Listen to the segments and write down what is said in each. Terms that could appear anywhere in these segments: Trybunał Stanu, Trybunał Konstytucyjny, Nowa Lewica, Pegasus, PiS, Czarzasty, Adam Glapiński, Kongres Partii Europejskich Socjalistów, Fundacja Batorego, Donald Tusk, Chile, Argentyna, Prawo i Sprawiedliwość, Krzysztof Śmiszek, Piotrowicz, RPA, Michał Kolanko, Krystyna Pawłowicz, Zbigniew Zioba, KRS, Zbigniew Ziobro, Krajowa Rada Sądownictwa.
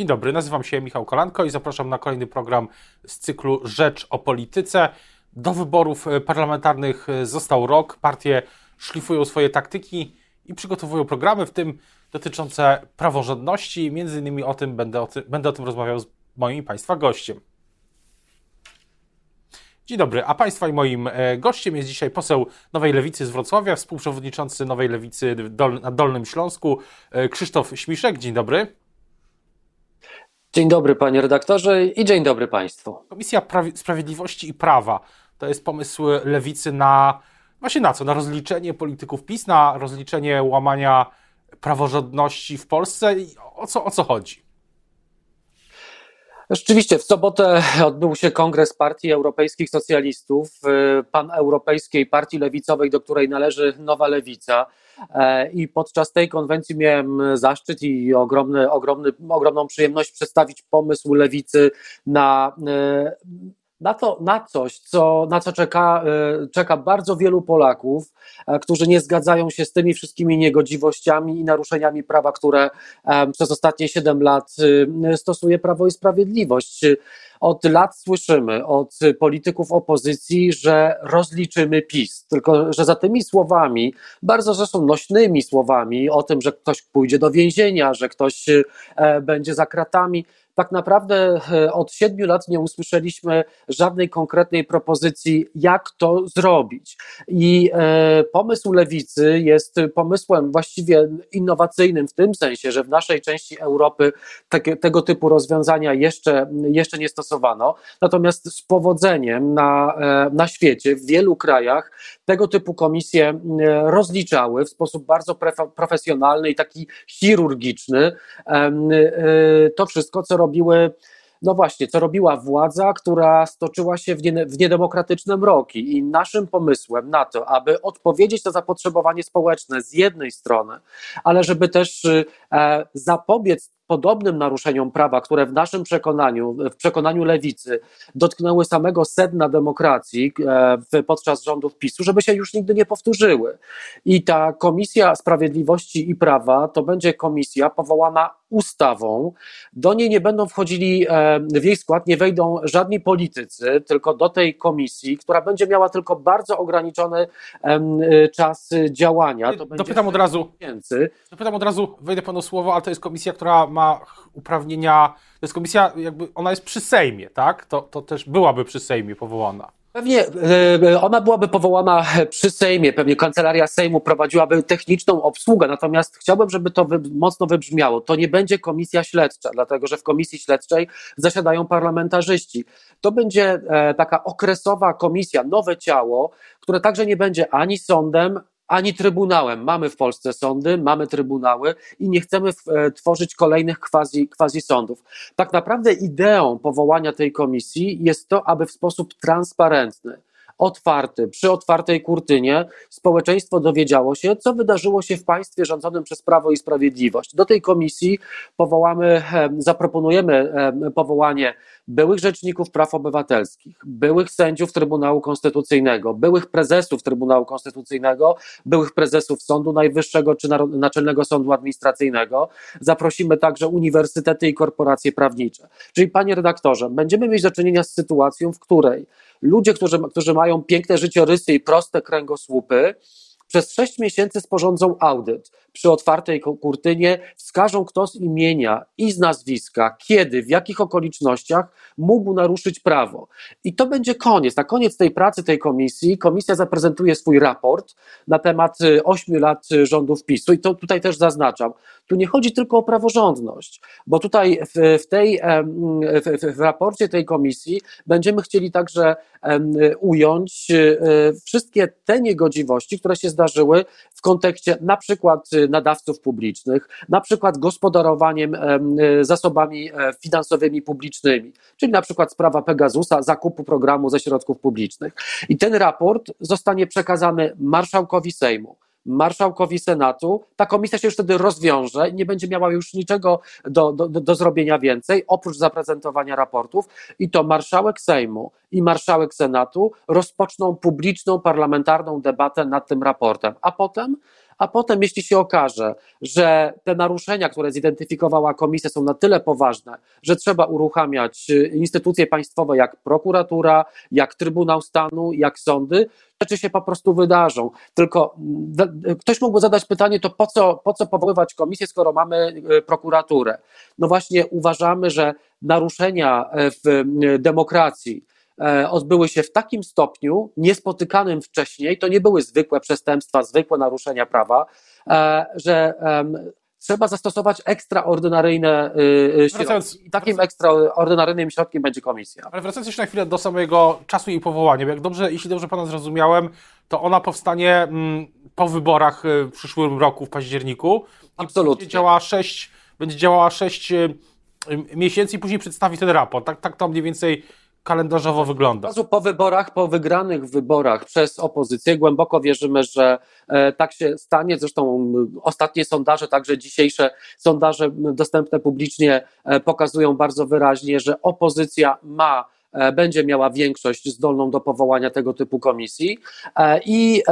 Dzień dobry, nazywam się Michał Kolanko i zapraszam na kolejny program z cyklu Rzecz o polityce. Do wyborów parlamentarnych został rok, partie szlifują swoje taktyki i przygotowują programy, w tym dotyczące praworządności. Między innymi będę o tym rozmawiał z moim Państwa gościem. Dzień dobry, a Państwa i moim gościem jest dzisiaj poseł Nowej Lewicy z Wrocławia, współprzewodniczący Nowej Lewicy na Dolnym Śląsku Krzysztof Śmiszek. Dzień dobry. Dzień dobry panie redaktorze i dzień dobry państwu. Komisja Sprawiedliwości i Prawa to jest pomysł Lewicy na właśnie na co? Na rozliczenie polityków PiS, na rozliczenie łamania praworządności w Polsce. I o co chodzi? Rzeczywiście w sobotę odbył się Kongres Partii Europejskich Socjalistów, paneuropejskiej partii lewicowej, do której należy Nowa Lewica. I podczas tej konwencji miałem zaszczyt i ogromną przyjemność przedstawić pomysł Lewicy na coś, na co czeka bardzo wielu Polaków, którzy nie zgadzają się z tymi wszystkimi niegodziwościami i naruszeniami prawa, które przez ostatnie 7 lat stosuje Prawo i Sprawiedliwość. Od lat słyszymy od polityków opozycji, że rozliczymy PiS, tylko że za tymi słowami, bardzo zresztą nośnymi słowami o tym, że ktoś pójdzie do więzienia, że ktoś będzie za kratami, tak naprawdę od 7 lat nie usłyszeliśmy żadnej konkretnej propozycji, jak to zrobić. I pomysł Lewicy jest pomysłem właściwie innowacyjnym w tym sensie, że w naszej części Europy tego typu rozwiązania jeszcze nie stosowano. Natomiast z powodzeniem na świecie, w wielu krajach tego typu komisje rozliczały w sposób bardzo profesjonalny i taki chirurgiczny to wszystko, co robiły, no właśnie, co robiła władza, która stoczyła się w niedemokratyczne mroki. I naszym pomysłem na to, aby odpowiedzieć na zapotrzebowanie społeczne z jednej strony, ale żeby też zapobiec podobnym naruszeniom prawa, które w naszym przekonaniu, w przekonaniu Lewicy dotknęły samego sedna demokracji podczas rządów PiS-u, żeby się już nigdy nie powtórzyły. I ta Komisja Sprawiedliwości i Prawa to będzie komisja powołana ustawą. Do niej nie będą wchodzili, w jej skład nie wejdą żadni politycy, tylko do tej komisji, która będzie miała tylko bardzo ograniczony czas działania. To Dopytam od razu, wejdę panu słowo, ale to jest komisja, która ma uprawnienia, to jest komisja, jakby ona jest przy Sejmie, tak? To też byłaby przy Sejmie powołana. Pewnie ona byłaby powołana przy Sejmie, pewnie Kancelaria Sejmu prowadziłaby techniczną obsługę, natomiast chciałbym, żeby to mocno wybrzmiało. To nie będzie komisja śledcza, dlatego że w komisji śledczej zasiadają parlamentarzyści. To będzie taka okresowa komisja, nowe ciało, które także nie będzie ani sądem, ani trybunałem. Mamy w Polsce sądy, mamy trybunały i nie chcemy tworzyć kolejnych quasi-sądów. Tak naprawdę ideą powołania tej komisji jest to, aby w sposób transparentny, otwarty, przy otwartej kurtynie społeczeństwo dowiedziało się, co wydarzyło się w państwie rządzonym przez Prawo i Sprawiedliwość. Do tej komisji zaproponujemy powołanie byłych rzeczników praw obywatelskich, byłych sędziów Trybunału Konstytucyjnego, byłych prezesów Trybunału Konstytucyjnego, byłych prezesów Sądu Najwyższego czy Naczelnego Sądu Administracyjnego. Zaprosimy także uniwersytety i korporacje prawnicze. Czyli panie redaktorze, będziemy mieć do czynienia z sytuacją, w której ludzie, którzy mają piękne życiorysy i proste kręgosłupy, przez 6 miesięcy sporządzą audyt przy otwartej kurtynie, wskażą, kto z imienia i z nazwiska, kiedy, w jakich okolicznościach mógł naruszyć prawo. I to będzie koniec. Na koniec tej pracy tej komisji komisja zaprezentuje swój raport na temat 8 lat rządów PiS-u. I to tutaj też zaznaczam. Tu nie chodzi tylko o praworządność, bo tutaj w raporcie tej komisji będziemy chcieli także ująć wszystkie te niegodziwości, które się zdarzyły w kontekście na przykład nadawców publicznych, na przykład gospodarowaniem zasobami finansowymi publicznymi, czyli na przykład sprawa Pegasusa, zakupu programu ze środków publicznych. I ten raport zostanie przekazany marszałkowi Sejmu, marszałkowi Senatu. Ta komisja się już wtedy rozwiąże, nie będzie miała już niczego do zrobienia więcej, oprócz zaprezentowania raportów, i to marszałek Sejmu i marszałek Senatu rozpoczną publiczną, parlamentarną debatę nad tym raportem, a potem a potem jeśli się okaże, że te naruszenia, które zidentyfikowała komisja, są na tyle poważne, że trzeba uruchamiać instytucje państwowe jak prokuratura, jak Trybunał Stanu, jak sądy, rzeczy się po prostu wydarzą. Tylko ktoś mógłby zadać pytanie, to po co powoływać komisję, skoro mamy prokuraturę? No właśnie uważamy, że naruszenia w demokracji odbyły się w takim stopniu niespotykanym wcześniej, to nie były zwykłe przestępstwa, zwykłe naruszenia prawa, że trzeba zastosować ekstraordynaryjne środki. I takim ekstraordynaryjnym środkiem będzie komisja. Ale wracając jeszcze na chwilę do samego czasu jej powołania, bo jeśli dobrze pana zrozumiałem, to ona powstanie po wyborach w przyszłym roku, w październiku. Absolutnie. Będzie działała sześć miesięcy i później przedstawi ten raport. Tak to mniej więcej kalendarzowo wygląda. Od razu po wyborach, po wygranych wyborach przez opozycję głęboko wierzymy, że tak się stanie. Zresztą ostatnie sondaże, także dzisiejsze sondaże dostępne publicznie pokazują bardzo wyraźnie, że opozycja będzie miała większość zdolną do powołania tego typu komisji i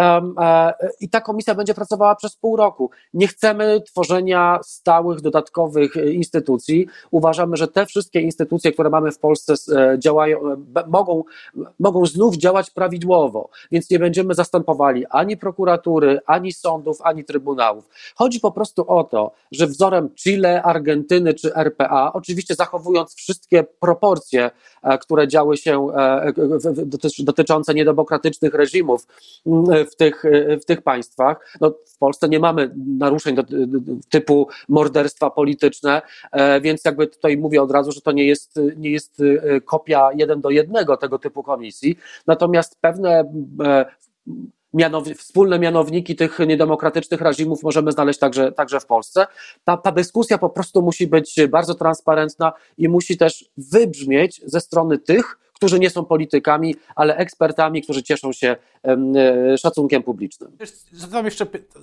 ta komisja będzie pracowała przez pół roku. Nie chcemy tworzenia stałych, dodatkowych instytucji. Uważamy, że te wszystkie instytucje, które mamy w Polsce mogą znów działać prawidłowo, więc nie będziemy zastępowali ani prokuratury, ani sądów, ani trybunałów. Chodzi po prostu o to, że wzorem Chile, Argentyny czy RPA, oczywiście zachowując wszystkie proporcje, które działy się dotyczące niedemokratycznych reżimów w tych państwach. No, w Polsce nie mamy naruszeń typu morderstwa polityczne, więc jakby tutaj mówię od razu, że to nie jest kopia 1:1 tego typu komisji. Natomiast pewne wspólne mianowniki tych niedemokratycznych reżimów możemy znaleźć także w Polsce. Ta dyskusja po prostu musi być bardzo transparentna i musi też wybrzmieć ze strony tych, którzy nie są politykami, ale ekspertami, którzy cieszą się szacunkiem publicznym.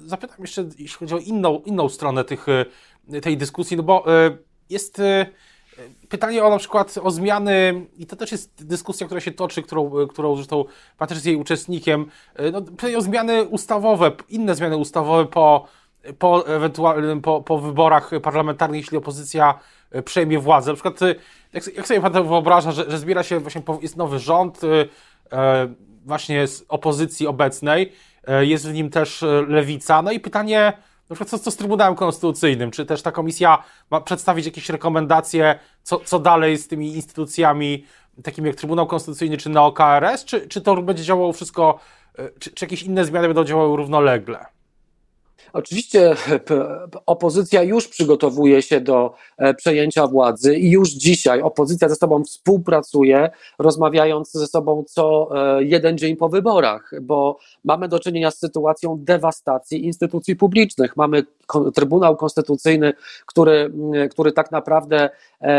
Zapytam jeszcze, jeśli chodzi o inną stronę tej dyskusji, no bo jest pytanie o na przykład o zmiany, i to też jest dyskusja, która się toczy, którą zresztą pan też jest jej uczestnikiem, pytanie o zmiany ustawowe, inne zmiany ustawowe po wyborach parlamentarnych, jeśli opozycja przejmie władzę. Na przykład, jak sobie pan to wyobraża, że zbiera się właśnie, jest nowy rząd właśnie z opozycji obecnej, jest w nim też Lewica, no i pytanie, na przykład co z Trybunałem Konstytucyjnym? Czy też ta komisja ma przedstawić jakieś rekomendacje, co dalej z tymi instytucjami, takimi jak Trybunał Konstytucyjny czy neo-KRS? Czy to będzie działało wszystko, czy jakieś inne zmiany będą działały równolegle? Oczywiście opozycja już przygotowuje się do przejęcia władzy i już dzisiaj opozycja ze sobą współpracuje, rozmawiając ze sobą co jeden dzień po wyborach, bo mamy do czynienia z sytuacją dewastacji instytucji publicznych. Mamy Trybunał Konstytucyjny, który tak naprawdę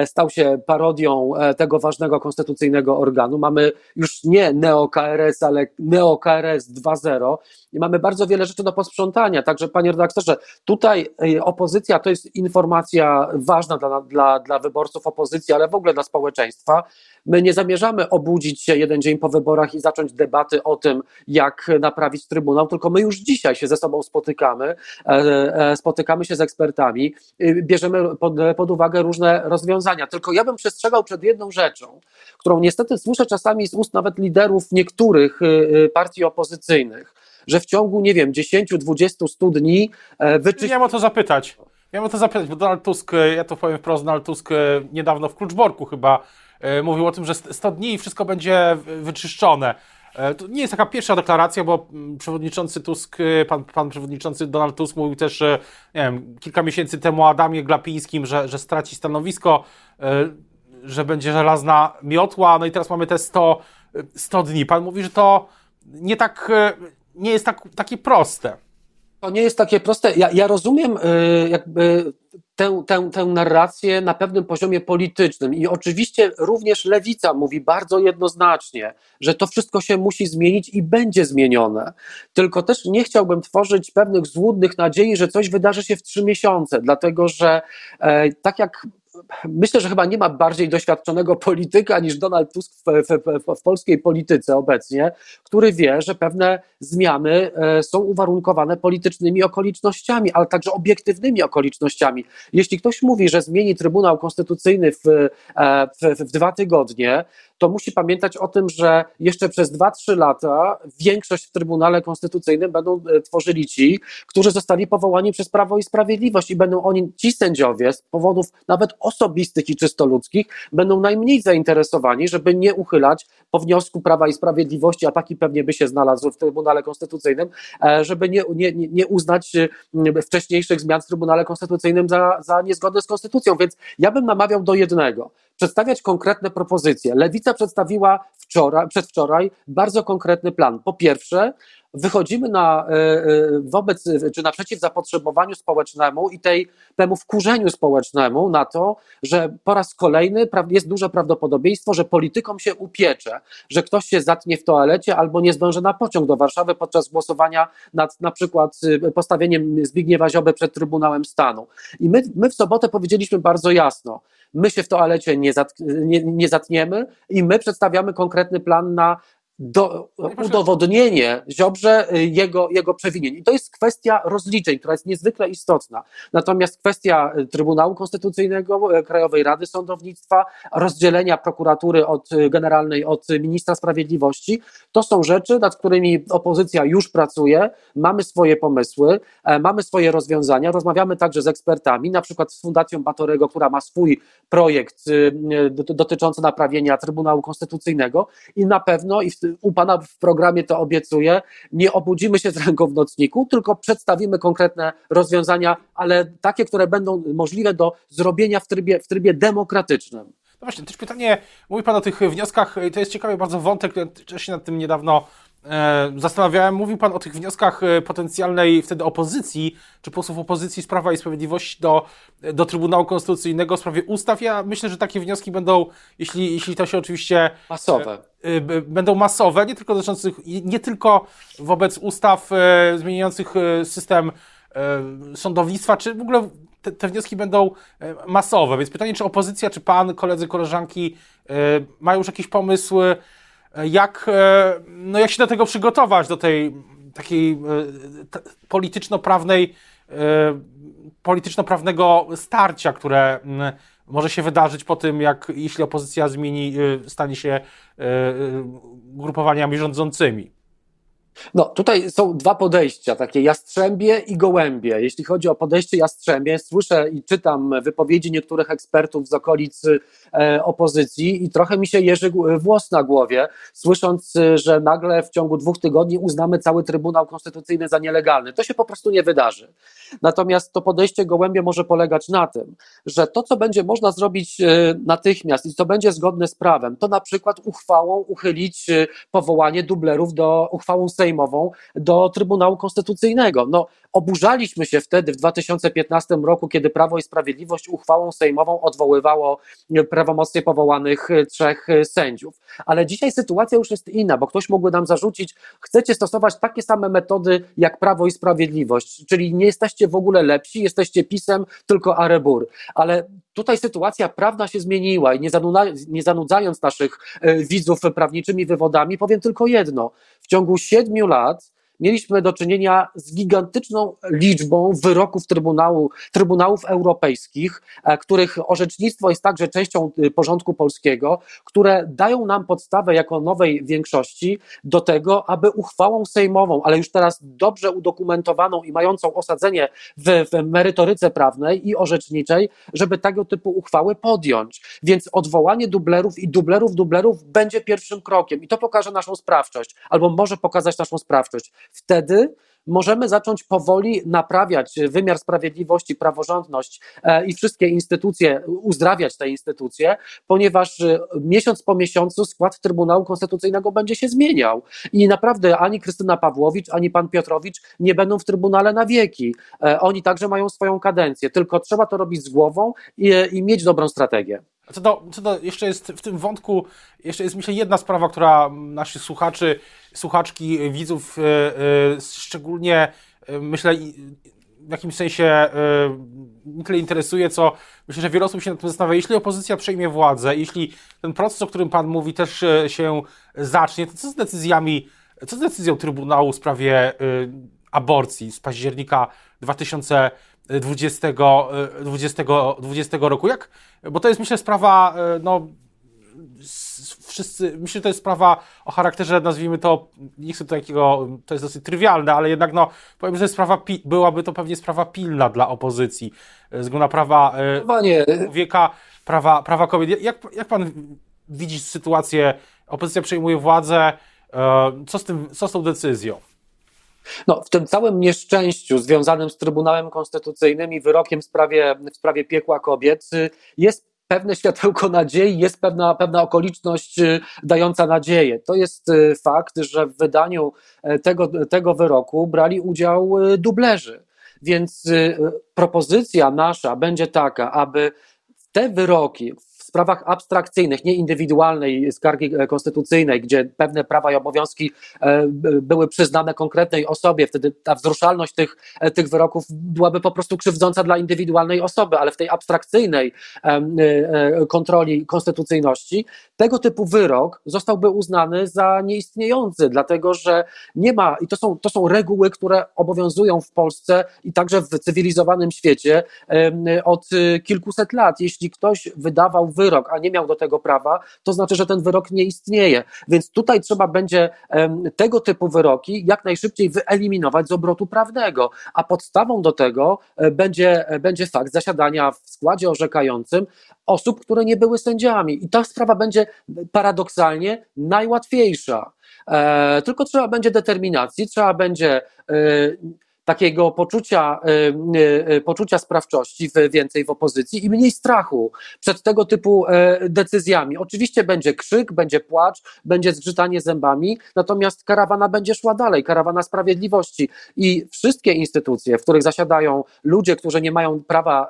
stał się parodią tego ważnego konstytucyjnego organu. Mamy już nie neo-KRS, ale neo-KRS 2.0 i mamy bardzo wiele rzeczy do posprzątania. Także panie redaktorze, tutaj opozycja to jest informacja ważna dla wyborców opozycji, ale w ogóle dla społeczeństwa. My nie zamierzamy obudzić się jeden dzień po wyborach i zacząć debaty o tym, jak naprawić Trybunał, tylko my już dzisiaj się ze sobą spotykamy się z ekspertami, bierzemy pod uwagę różne rozwiązania. Tylko ja bym przestrzegał przed jedną rzeczą, którą niestety słyszę czasami z ust nawet liderów niektórych partii opozycyjnych, że w ciągu, 10, 20, 100 dni wyczyści... Miałem o to zapytać, bo Donald Tusk, ja to powiem wprost, Donald Tusk niedawno w Kluczborgu chyba mówił o tym, że 100 dni i wszystko będzie wyczyszczone. To nie jest taka pierwsza deklaracja, bo przewodniczący Tusk, pan przewodniczący Donald Tusk mówił też, nie wiem, kilka miesięcy temu o Adamie Glapińskim, że straci stanowisko, że będzie żelazna miotła, no i teraz mamy te 100 dni. Pan mówi, że to nie jest takie proste. To nie jest takie proste. Ja rozumiem jakby tę narrację na pewnym poziomie politycznym i oczywiście również Lewica mówi bardzo jednoznacznie, że to wszystko się musi zmienić i będzie zmienione. Tylko też nie chciałbym tworzyć pewnych złudnych nadziei, że coś wydarzy się w 3 miesiące, dlatego że tak jak myślę, że chyba nie ma bardziej doświadczonego polityka niż Donald Tusk w polskiej polityce obecnie, który wie, że pewne zmiany są uwarunkowane politycznymi okolicznościami, ale także obiektywnymi okolicznościami. Jeśli ktoś mówi, że zmieni Trybunał Konstytucyjny w 2 tygodnie, to musi pamiętać o tym, że jeszcze przez 2-3 lata większość w Trybunale Konstytucyjnym będą tworzyli ci, którzy zostali powołani przez Prawo i Sprawiedliwość i będą oni, ci sędziowie z powodów nawet osobistych i czysto ludzkich, będą najmniej zainteresowani, żeby nie uchylać po wniosku Prawa i Sprawiedliwości, a taki pewnie by się znalazł w Trybunale Konstytucyjnym, żeby nie uznać wcześniejszych zmian w Trybunale Konstytucyjnym za niezgodne z Konstytucją. Więc ja bym namawiał do jednego: przedstawiać konkretne propozycje. Lewica przedstawiła przedwczoraj bardzo konkretny plan. Po pierwsze, wychodzimy naprzeciw zapotrzebowaniu społecznemu i temu wkurzeniu społecznemu na to, że po raz kolejny jest duże prawdopodobieństwo, że politykom się upiecze, że ktoś się zatnie w toalecie albo nie zdąży na pociąg do Warszawy podczas głosowania nad na przykład postawieniem Zbigniewa Zioby przed Trybunałem Stanu. I my w sobotę powiedzieliśmy bardzo jasno: my się w toalecie nie zatniemy i my przedstawiamy konkretny plan na udowodnienie Ziobrze jego przewinień. I to jest kwestia rozliczeń, która jest niezwykle istotna. Natomiast kwestia Trybunału Konstytucyjnego, Krajowej Rady Sądownictwa, rozdzielenia prokuratury generalnej od ministra sprawiedliwości, to są rzeczy, nad którymi opozycja już pracuje. Mamy swoje pomysły, mamy swoje rozwiązania. Rozmawiamy także z ekspertami, na przykład z Fundacją Batorego, która ma swój projekt dotyczący naprawienia Trybunału Konstytucyjnego i na pewno, i u pana w programie to obiecuję, nie obudzimy się z ręką w nocniku, tylko przedstawimy konkretne rozwiązania, ale takie, które będą możliwe do zrobienia w trybie demokratycznym. No właśnie, też pytanie, mówi pan o tych wnioskach, to jest ciekawy bardzo wątek, ja się nad tym niedawno zastanawiałem, mówił pan o tych wnioskach potencjalnej wtedy opozycji, czy posłów opozycji z Prawa i Sprawiedliwości do Trybunału Konstytucyjnego w sprawie ustaw. Ja myślę, że takie wnioski będą, jeśli to się oczywiście... Masowe. Będą masowe, nie tylko wobec ustaw zmieniających system sądownictwa, czy w ogóle te wnioski będą masowe. Więc pytanie, czy opozycja, czy pan, koledzy, koleżanki mają już jakieś pomysły, jak się do tego przygotować, do tej takiej polityczno-prawnego starcia, które może się wydarzyć po tym, jeśli opozycja stanie się ugrupowaniami rządzącymi? No, tutaj są dwa podejścia, takie jastrzębie i gołębie. Jeśli chodzi o podejście jastrzębie, słyszę i czytam wypowiedzi niektórych ekspertów z okolic opozycji i trochę mi się jeży włos na głowie, słysząc, że nagle w ciągu 2 tygodni uznamy cały Trybunał Konstytucyjny za nielegalny. To się po prostu nie wydarzy. Natomiast to podejście gołębie może polegać na tym, że to, co będzie można zrobić natychmiast i co będzie zgodne z prawem, to na przykład uchwałą uchylić powołanie dublerów uchwałą sejmową do Trybunału Konstytucyjnego. No, oburzaliśmy się wtedy w 2015 roku, kiedy Prawo i Sprawiedliwość uchwałą sejmową odwoływało prawomocnie powołanych 3 sędziów. Ale dzisiaj sytuacja już jest inna, bo ktoś mógłby nam zarzucić: chcecie stosować takie same metody jak Prawo i Sprawiedliwość, czyli nie jesteście w ogóle lepsi, jesteście PiS-em, tylko arebur. Ale tutaj sytuacja prawna się zmieniła i nie zanudzając naszych widzów prawniczymi wywodami, powiem tylko jedno: w ciągu 7 lat mieliśmy do czynienia z gigantyczną liczbą wyroków Trybunałów Europejskich, których orzecznictwo jest także częścią porządku polskiego, które dają nam podstawę jako nowej większości do tego, aby uchwałą sejmową, ale już teraz dobrze udokumentowaną i mającą osadzenie w merytoryce prawnej i orzeczniczej, żeby tego typu uchwały podjąć. Więc odwołanie dublerów i dublerów będzie pierwszym krokiem i to pokaże naszą sprawczość, albo może pokazać naszą sprawczość. Wtedy możemy zacząć powoli naprawiać wymiar sprawiedliwości, praworządność i wszystkie instytucje, uzdrawiać te instytucje, ponieważ miesiąc po miesiącu skład Trybunału Konstytucyjnego będzie się zmieniał i naprawdę ani Krystyna Pawłowicz, ani pan Piotrowicz nie będą w Trybunale na wieki. Oni także mają swoją kadencję, tylko trzeba to robić z głową i mieć dobrą strategię. Co do jeszcze jest w tym wątku, jeszcze jest, myślę, jedna sprawa, która naszych słuchaczy, słuchaczki, widzów szczególnie, myślę, w jakimś sensie nie tyle interesuje, co myślę, że wiele osób się nad tym zastanawia. Jeśli opozycja przejmie władzę, jeśli ten proces, o którym Pan mówi, też się zacznie, to co z decyzjami, co z decyzją Trybunału w sprawie aborcji z października 2020 roku? Jak? Bo to jest, myślę, sprawa, no, wszyscy, myślę, że to jest sprawa o charakterze, nazwijmy to, nie chcę to takiego, to jest dosyć trywialne, ale jednak, no, powiem, że sprawa byłaby to pewnie sprawa pilna dla opozycji, względu na prawa człowieka, prawa kobiet. Jak Pan widzi sytuację, opozycja przejmuje władzę, co z tą decyzją? No, w tym całym nieszczęściu związanym z Trybunałem Konstytucyjnym i wyrokiem w sprawie piekła kobiet jest pewne światełko nadziei, jest pewna okoliczność dająca nadzieję. To jest fakt, że w wydaniu tego wyroku brali udział dublerzy, więc propozycja nasza będzie taka, aby te wyroki w sprawach abstrakcyjnych, nie indywidualnej skargi konstytucyjnej, gdzie pewne prawa i obowiązki były przyznane konkretnej osobie, wtedy ta wzruszalność tych wyroków byłaby po prostu krzywdząca dla indywidualnej osoby, ale w tej abstrakcyjnej kontroli konstytucyjności tego typu wyrok zostałby uznany za nieistniejący, dlatego że nie ma, i to są reguły, które obowiązują w Polsce i także w cywilizowanym świecie od kilkuset lat. Jeśli ktoś wydawał wyrok, a nie miał do tego prawa, to znaczy, że ten wyrok nie istnieje. Więc tutaj trzeba będzie tego typu wyroki jak najszybciej wyeliminować z obrotu prawnego, a podstawą do tego będzie fakt zasiadania w składzie orzekającym osób, które nie były sędziami. I ta sprawa będzie paradoksalnie najłatwiejsza. Tylko trzeba będzie determinacji, trzeba będzie takiego poczucia sprawczości więcej w opozycji i mniej strachu przed tego typu decyzjami. Oczywiście będzie krzyk, będzie płacz, będzie zgrzytanie zębami, natomiast karawana będzie szła dalej, karawana sprawiedliwości i wszystkie instytucje, w których zasiadają ludzie, którzy nie mają prawa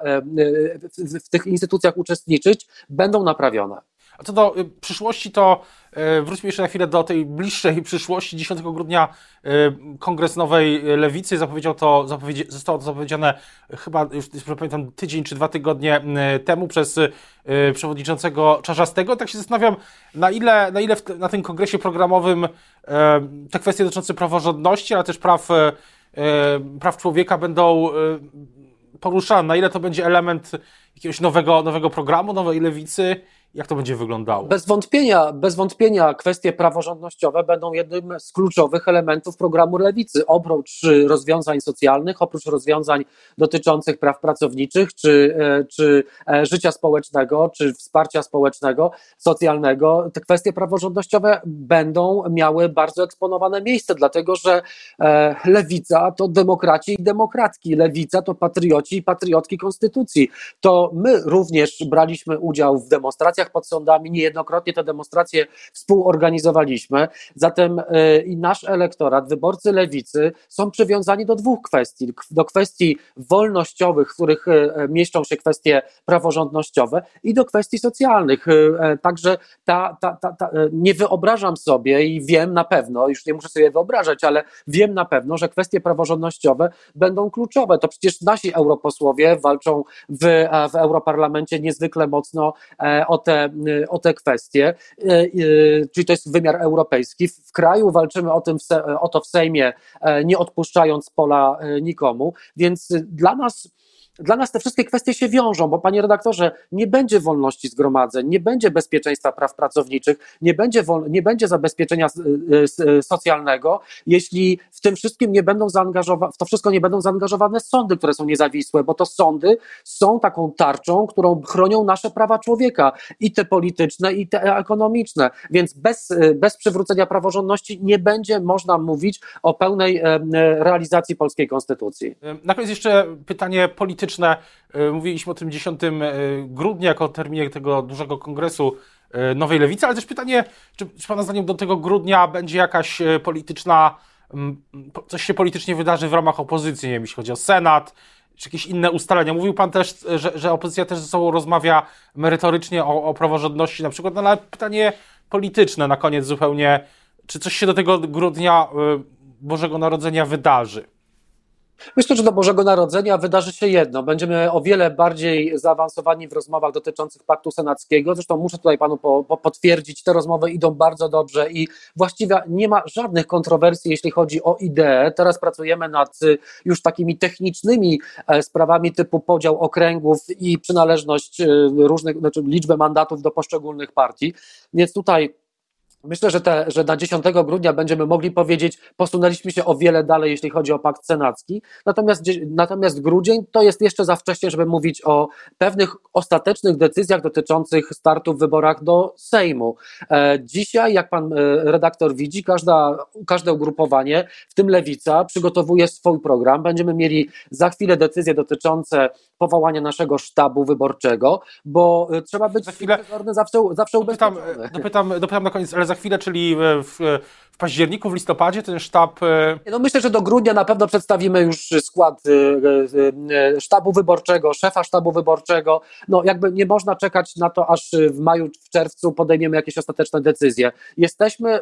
w tych instytucjach uczestniczyć, będą naprawione. A co do przyszłości, to wróćmy jeszcze na chwilę do tej bliższej przyszłości. 10 grudnia Kongres Nowej Lewicy zostało to zapowiedziane chyba, już nie pamiętam, tydzień czy 2 tygodnie temu przez przewodniczącego Czarzastego. Tak się zastanawiam, na ile na tym kongresie programowym te kwestie dotyczące praworządności, ale też praw człowieka będą poruszane. Na ile to będzie element jakiegoś nowego programu, Nowej Lewicy? Jak to będzie wyglądało? Bez wątpienia kwestie praworządnościowe będą jednym z kluczowych elementów programu Lewicy. Oprócz rozwiązań socjalnych, oprócz rozwiązań dotyczących praw pracowniczych, czy życia społecznego, czy wsparcia społecznego, socjalnego, te kwestie praworządnościowe będą miały bardzo eksponowane miejsce, dlatego że Lewica to demokraci i demokratki, Lewica to patrioci i patriotki Konstytucji. To my również braliśmy udział w demonstracjach pod sądami, niejednokrotnie te demonstracje współorganizowaliśmy, zatem i nasz elektorat, wyborcy Lewicy są przywiązani do dwóch kwestii, do kwestii wolnościowych, w których mieszczą się kwestie praworządnościowe i do kwestii socjalnych, także nie wyobrażam sobie i wiem na pewno, już nie muszę sobie wyobrażać, ale wiem na pewno, że kwestie praworządnościowe będą kluczowe, to przecież nasi europosłowie walczą w Europarlamencie niezwykle mocno o te kwestie, czyli to jest wymiar europejski. W kraju walczymy o to w Sejmie, nie odpuszczając pola nikomu, więc dla nas te wszystkie kwestie się wiążą, bo panie redaktorze, nie będzie wolności zgromadzeń, nie będzie bezpieczeństwa praw pracowniczych, nie będzie zabezpieczenia socjalnego, jeśli w tym wszystkim nie będą zaangażowane sądy, które są niezawisłe, bo to sądy są taką tarczą, którą chronią nasze prawa człowieka, i te polityczne, i te ekonomiczne, więc bez przywrócenia praworządności nie będzie można mówić o pełnej realizacji polskiej konstytucji. Na koniec jeszcze pytanie polityczne. Mówiliśmy o tym 10 grudnia jako terminie tego dużego kongresu Nowej Lewicy, ale też pytanie, czy Pana zdaniem do tego grudnia będzie jakaś coś się politycznie wydarzy w ramach opozycji, nie wiem, jeśli chodzi o Senat, czy jakieś inne ustalenia. Mówił Pan też, że opozycja też ze sobą rozmawia merytorycznie o praworządności na przykład, no, ale pytanie polityczne na koniec zupełnie, czy coś się do tego grudnia Bożego Narodzenia wydarzy? Myślę, że do Bożego Narodzenia wydarzy się jedno. Będziemy o wiele bardziej zaawansowani w rozmowach dotyczących paktu senackiego. Zresztą muszę tutaj panu potwierdzić, te rozmowy idą bardzo dobrze i właściwie nie ma żadnych kontrowersji, jeśli chodzi o ideę. Teraz pracujemy nad już takimi technicznymi sprawami typu podział okręgów i przynależność różnych, znaczy liczbę mandatów do poszczególnych partii. Więc tutaj myślę, że na 10 grudnia będziemy mogli powiedzieć, posunęliśmy się o wiele dalej, jeśli chodzi o pakt senacki, natomiast grudzień to jest jeszcze za wcześnie, żeby mówić o pewnych ostatecznych decyzjach dotyczących startu w wyborach do Sejmu. Dzisiaj, jak pan redaktor widzi, każde ugrupowanie, w tym Lewica, przygotowuje swój program. Będziemy mieli za chwilę decyzje dotyczące powołania naszego sztabu wyborczego, bo trzeba być zawsze ubezpieczony. Dopytam na koniec, ale za chwilę, czyli w październiku, w listopadzie ten sztab... No myślę, że do grudnia na pewno przedstawimy już skład sztabu wyborczego, szefa sztabu wyborczego. No jakby nie można czekać na to, aż w maju, w czerwcu podejmiemy jakieś ostateczne decyzje. Jesteśmy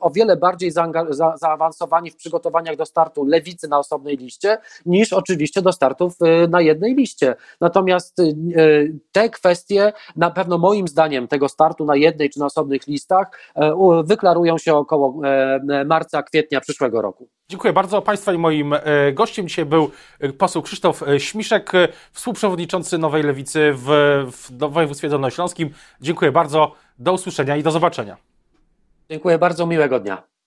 o wiele bardziej zaawansowani w przygotowaniach do startu Lewicy na osobnej liście, niż oczywiście do startów na jednej liście. Natomiast te kwestie na pewno moim zdaniem tego startu na jednej czy na osobnych listach wyklarują się około marca, kwietnia przyszłego roku. Dziękuję bardzo. Państwa i moim gościem dzisiaj był poseł Krzysztof Śmiszek, współprzewodniczący Nowej Lewicy w województwie dolnośląskim. Dziękuję bardzo, do usłyszenia i do zobaczenia. Dziękuję bardzo, miłego dnia.